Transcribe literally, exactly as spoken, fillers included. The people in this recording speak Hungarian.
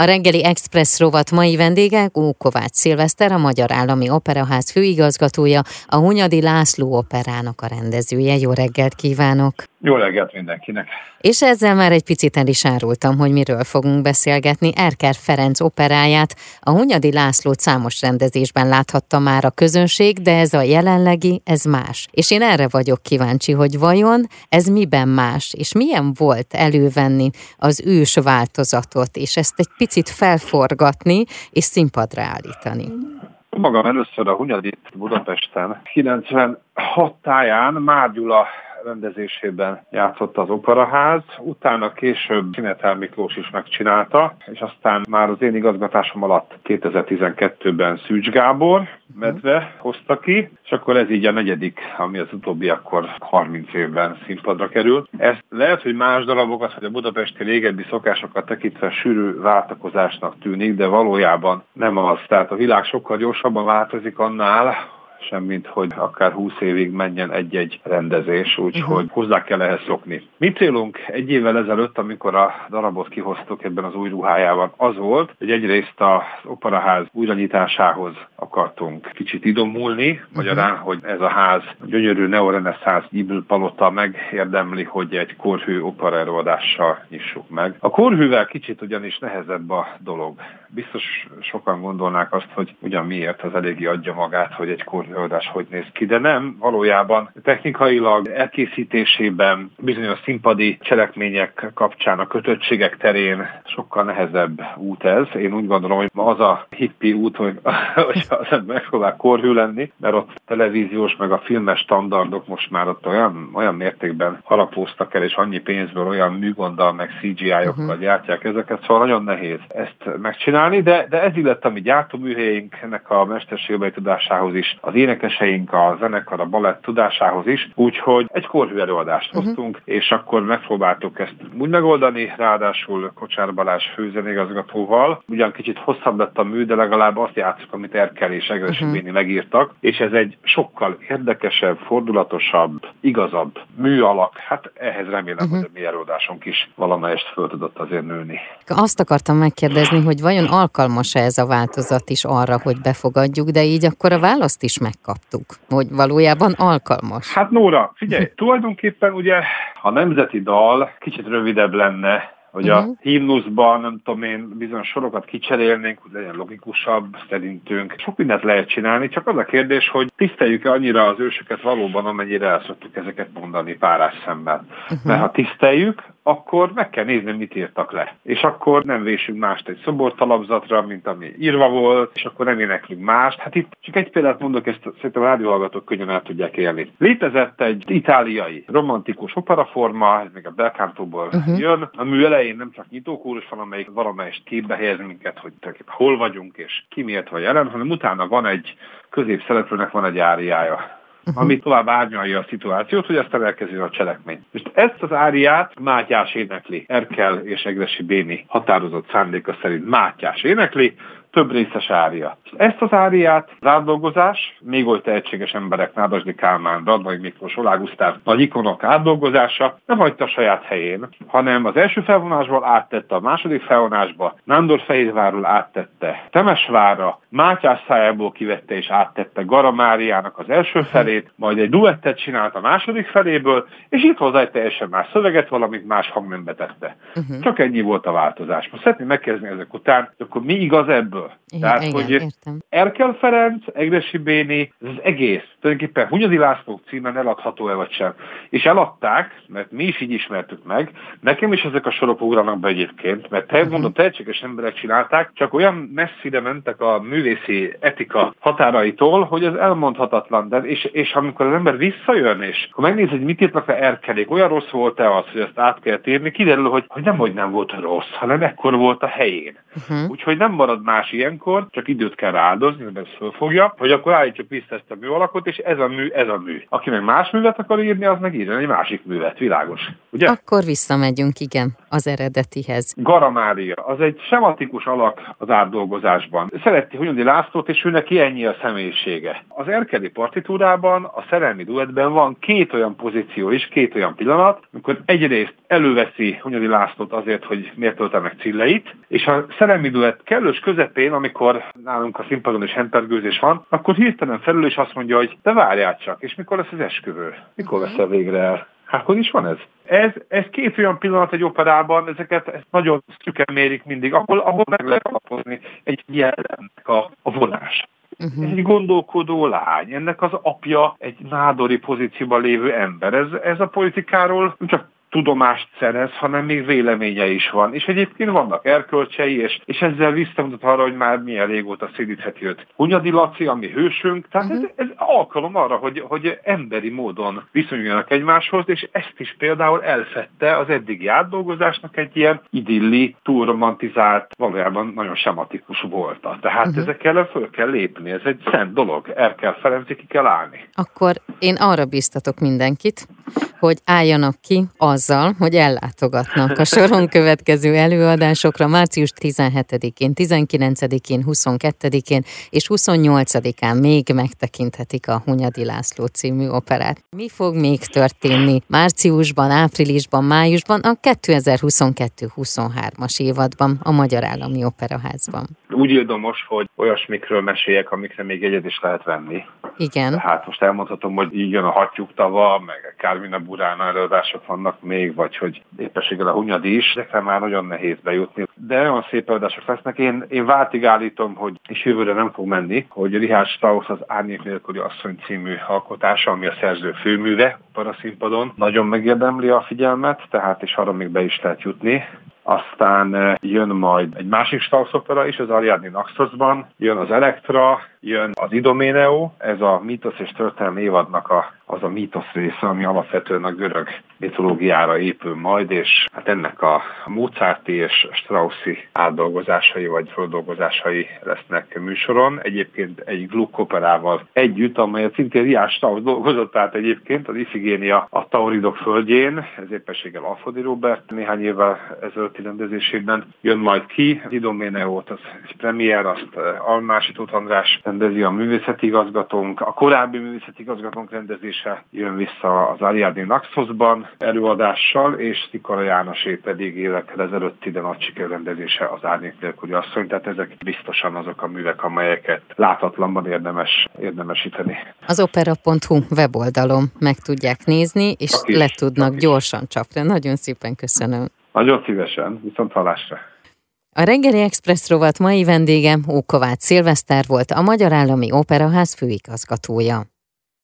A reggeli Express rovat mai vendége Ókovács Szilveszter, a Magyar Állami Operaház főigazgatója, a Hunyadi László operának a rendezője. Jó reggelt kívánok! Jó reggelt mindenkinek! És ezzel már egy picit el is árultam, hogy miről fogunk beszélgetni. Erkel Ferenc operáját, a Hunyadi Lászlót számos rendezésben láthatta már a közönség, de ez a jelenlegi, ez más. És én erre vagyok kíváncsi, hogy vajon ez miben más, és milyen volt elővenni az ős változatot, és ezt egy picit felforgatni, és színpadra állítani. Magam először a Hunyadit Budapesten kilencvenhat táján Márgyula rendezésében játszott az Operaház, utána később Sinetár Miklós is megcsinálta, és aztán már az én igazgatásom alatt kétezer-tizenkettőben Szűcs Gábor Medve hozta ki, és akkor ez így a negyedik, ami az utóbbi akkor harminc évben színpadra került. Ez lehet, hogy más darabokat, vagy a budapesti régebbi szokásokat tekintve sűrű váltakozásnak tűnik, de valójában nem az. Tehát a világ sokkal gyorsabban változik annál, semmint, hogy akár húsz évig menjen egy-egy rendezés, úgyhogy hozzá kell ehhez szokni. Mi célunk egy évvel ezelőtt, amikor a darabot kihoztuk ebben az új ruhájában, az volt, hogy egyrészt az Operaház újranyitásához akartunk kicsit idomulni, magyarán, hogy ez a ház gyönyörű neoreneszánsz palota megérdemli, hogy egy korhű opera előadással nyissuk meg. A korhűvel kicsit ugyanis nehezebb a dolog. Biztos sokan gondolnák azt, hogy ugyan miért az eléggé adja magát, hogy egy korhű előadás hogy néz ki, de nem, valójában technikailag elkészítésében, bizonyos színpadi cselekmények kapcsán, a kötöttségek terén sokkal nehezebb út ez. Én úgy gondolom, hogy ma az a hippi út, hogy az ember megpróbál korhű lenni, mert ott televíziós, meg a filmes standardok most már ott olyan, olyan mértékben harapóztak el, és annyi pénzből olyan műgonddal, meg cé gé í-okkal uh-huh. gyártják ezeket, szóval nagyon nehéz ezt megcsinálni, de, de ez illett a mi gyártóműhelyeinknek a mesterségbeli tudásához is, az énekeseink, a zenekar, a balett tudásához is, úgyhogy egy korhű előadást uh-huh. hoztunk, és akkor megpróbáltuk ezt úgy megoldani, ráadásul Kocsár Balázs főzenigazgatóval. Ugyan kicsit hosszabb lett a mű, de legalább azt játszuk, amit Erkel és Egressy Béni uh-huh. megírtak, és ez egy sokkal érdekesebb, fordulatosabb, igazabb műalak. Hát ehhez remélem, uh-huh. hogy a mi előadásunk is valamelyest föl tudott azért nőni. Azt akartam megkérdezni, hogy vajon alkalmas-e ez a változat is arra, hogy befogadjuk, de így akkor a választ is megkaptuk, hogy valójában alkalmas. Hát Nóra, figyelj, uh-huh. tulajdonképpen ugye a nemzeti dal kicsit rövidebb lenne, hogy a uh-huh. himnuszban, nem tudom én, bizonyos sorokat kicserélnénk, hogy legyen logikusabb, szerintünk. Sok mindent lehet csinálni, csak az a kérdés, hogy tiszteljük-e annyira az ősöket valóban, amennyire el szoktuk ezeket mondani párás szemmel. Uh-huh. Mert ha tiszteljük, akkor meg kell nézni, mit írtak le. És akkor nem vésünk mást egy szobortalapzatra, mint ami írva volt, és akkor nem éneklünk mást. Hát itt csak egy példát mondok, ezt szerintem a rádióhallgatók könnyen el tudják élni. Létezett egy itáliai romantikus operaforma, ez még a belcántóból uh-huh. jön. A mű elején nem csak nyitókórus van, amelyik valamelyest képbe helyez minket, hogy tulajdonképpen hol vagyunk, és ki miért van jelen, hanem utána van egy középszereplőnek van egy áriája. Uh-huh. Ami tovább árnyalja a szituációt, hogy aztán elkezdjön a cselekmény. És ezt az áriát Mátyás énekli. Erkel és Egressy Béni határozott szándéka szerint Mátyás énekli, több részes ária. Ezt az áriát átdolgozás, még oly tehetséges emberek, Nádasdik Kálmán, Radnai Miklós, Oláh Gusztáv nagy ikonok átdolgozása nem hagyta saját helyén, hanem az első felvonásból áttette a második felvonásba, Nándorfehérvárról áttette Temesvárra, Mátyás szájából kivette és áttette Gara Máriának az első felét, majd egy duettet csinált a második feléből, és itt hozzá egy teljesen más szöveget, valamit más hangnembe tette. Uh-huh. Csak ennyi volt a változás. Most szeretném megkérdezni ezek után, akkor mi igaz ebből? Igen, Tehát, igen, hogy értem. Erkel Ferenc, Egressy Béni, ez az egész, tulajdonképpen Hunyadi László címen eladható-e vagy sem. És eladták, mert mi is így ismertük meg, nekem is ezek a sorok ugranak be egyébként, mert te mondom, tehetséges emberek csinálták, csak olyan messzire mentek a művészi etika határaitól, hogy ez elmondhatatlan. De és, és amikor az ember visszajön, és akkor megnézi, hogy mit írtak le Erkelék, olyan rossz volt-e az, hogy ezt át kell térni, kiderül, hogy, hogy nem, hogy nem volt rossz, hanem ekkor volt a helyén. Uh-huh. Úgyhogy nem marad más más ilyenkor, csak időt kell áldozni, mert ezt fölfogja, hogy akkor állítsuk vissza ezt a műalakot, és ez a mű, ez a mű. Aki meg más művet akar írni, az meg írjon egy másik művet, világos, ugye? Akkor visszamegyünk, igen, az eredetihez. Gara Mária, az egy sematikus alak az átdolgozásban. Szereti Hunyadi Lászlót, és ő neki ennyi a személyisége. Az erkeli partitúrában, a szerelmi duettben van két olyan pozíció is, két olyan pillanat, amikor egyrészt előveszi Hunyadi Lászlót azért, hogy miért tölte meg Cilleit, és a szerelmi duett kellős közepén, amikor nálunk a színpadon is hentpergőzés van, akkor hirtelen felül is azt mondja, hogy te várjál csak, és mikor lesz az esküvő? Mikor veszel végre el? Hát, hogy is van ez? Ez, ez két olyan pillanat egy operában, ezeket ezt nagyon szüken mérik mindig, ahol, ahol meg lehet alapozni egy jelennek a, a vonás. Uh-huh. Egy gondolkodó lány, ennek az apja egy nádori pozícióban lévő ember. Ez, ez a politikáról nem csak tudomást szerez, hanem még véleménye is van. És egyébként vannak erkölcsei, és, és ezzel visszamutat arra, hogy már milyen régóta szédítheti őt Hunyadi Laci, ami hősünk, tehát ez, ez alkalom arra, hogy, hogy emberi módon viszonyuljanak egymáshoz, és ezt is például elfette az eddigi átdolgozásnak egy ilyen idilli, túlromantizált, valójában nagyon sematikus volta. Tehát uh-huh. ezekkel föl kell lépni, ez egy szent dolog, Erkel Ferenc, ki kell állni. Akkor én arra biztatok mindenkit, hogy álljanak ki az azzal, hogy ellátogatnak a soron következő előadásokra március tizenhetedikén, tizenkilencedikén, huszonkettedikén és huszonnyolcadikán még megtekinthetik a Hunyadi László című operát. Mi fog még történni márciusban, áprilisban, májusban, a kétezer-huszonkettő-huszonhármas évadban a Magyar Állami Operaházban? Úgy írtam most, hogy olyasmikről meséljek, amikre még egyet is lehet venni. Igen. Hát most elmondhatom, hogy így jön a Hattyúk tava, meg Kármina Burán előadások vannak még, vagy hogy éppességgel a Hunyadi is, ezekre már nagyon nehéz bejutni. De nagyon szép előadások lesznek. Én, én váltig állítom, hogy és jövőre nem fog menni, hogy Richard Strauss az Árnyék Nélküli Asszony című alkotása, ami a szerző főműve opera színpadon, nagyon megérdemli a figyelmet, tehát és arra még be is lehet jutni. Aztán jön majd egy másik Strauss opera is, az Ariadné Naxoszban, jön az Elektra, jön az Idomeneo, ez a mítosz és történelmi évadnak a, az a mítosz része, ami alapvetően a görög mitológiára épül majd, és hát ennek a Mozarti és Straussi átdolgozásai vagy földolgozásai lesznek műsoron. Egyébként egy Gluck operával együtt, amelyet szintén Richard Strauss dolgozott át egyébként, az Ifigénia a Tauridok földjén, ez éppességgel Alföldi Róbert néhány évvel ezelőtti rendezésében. Jön majd ki Idomeneót, az egy premier, azt Almási András rendezi, a művészeti igazgatónk, a korábbi művészeti igazgatónk rendezése jön vissza az Ariadné Naxoszban előadással, és Sikora Jánosé pedig évekkel ezelőtt ide nagy sikerrendezése az Árnyék Nélküli Asszony, tehát ezek biztosan azok a művek, amelyeket láthatatlanban érdemes érdemesíteni. Az opera pont hu weboldalon meg tudják nézni, és is, le tudnak gyorsan csapni. Nagyon szépen köszönöm. Nagyon szívesen, viszont hallásra. A Reggeli Express rovat mai vendége Ókovács Szilveszter volt, a Magyar Állami Operaház főigazgatója.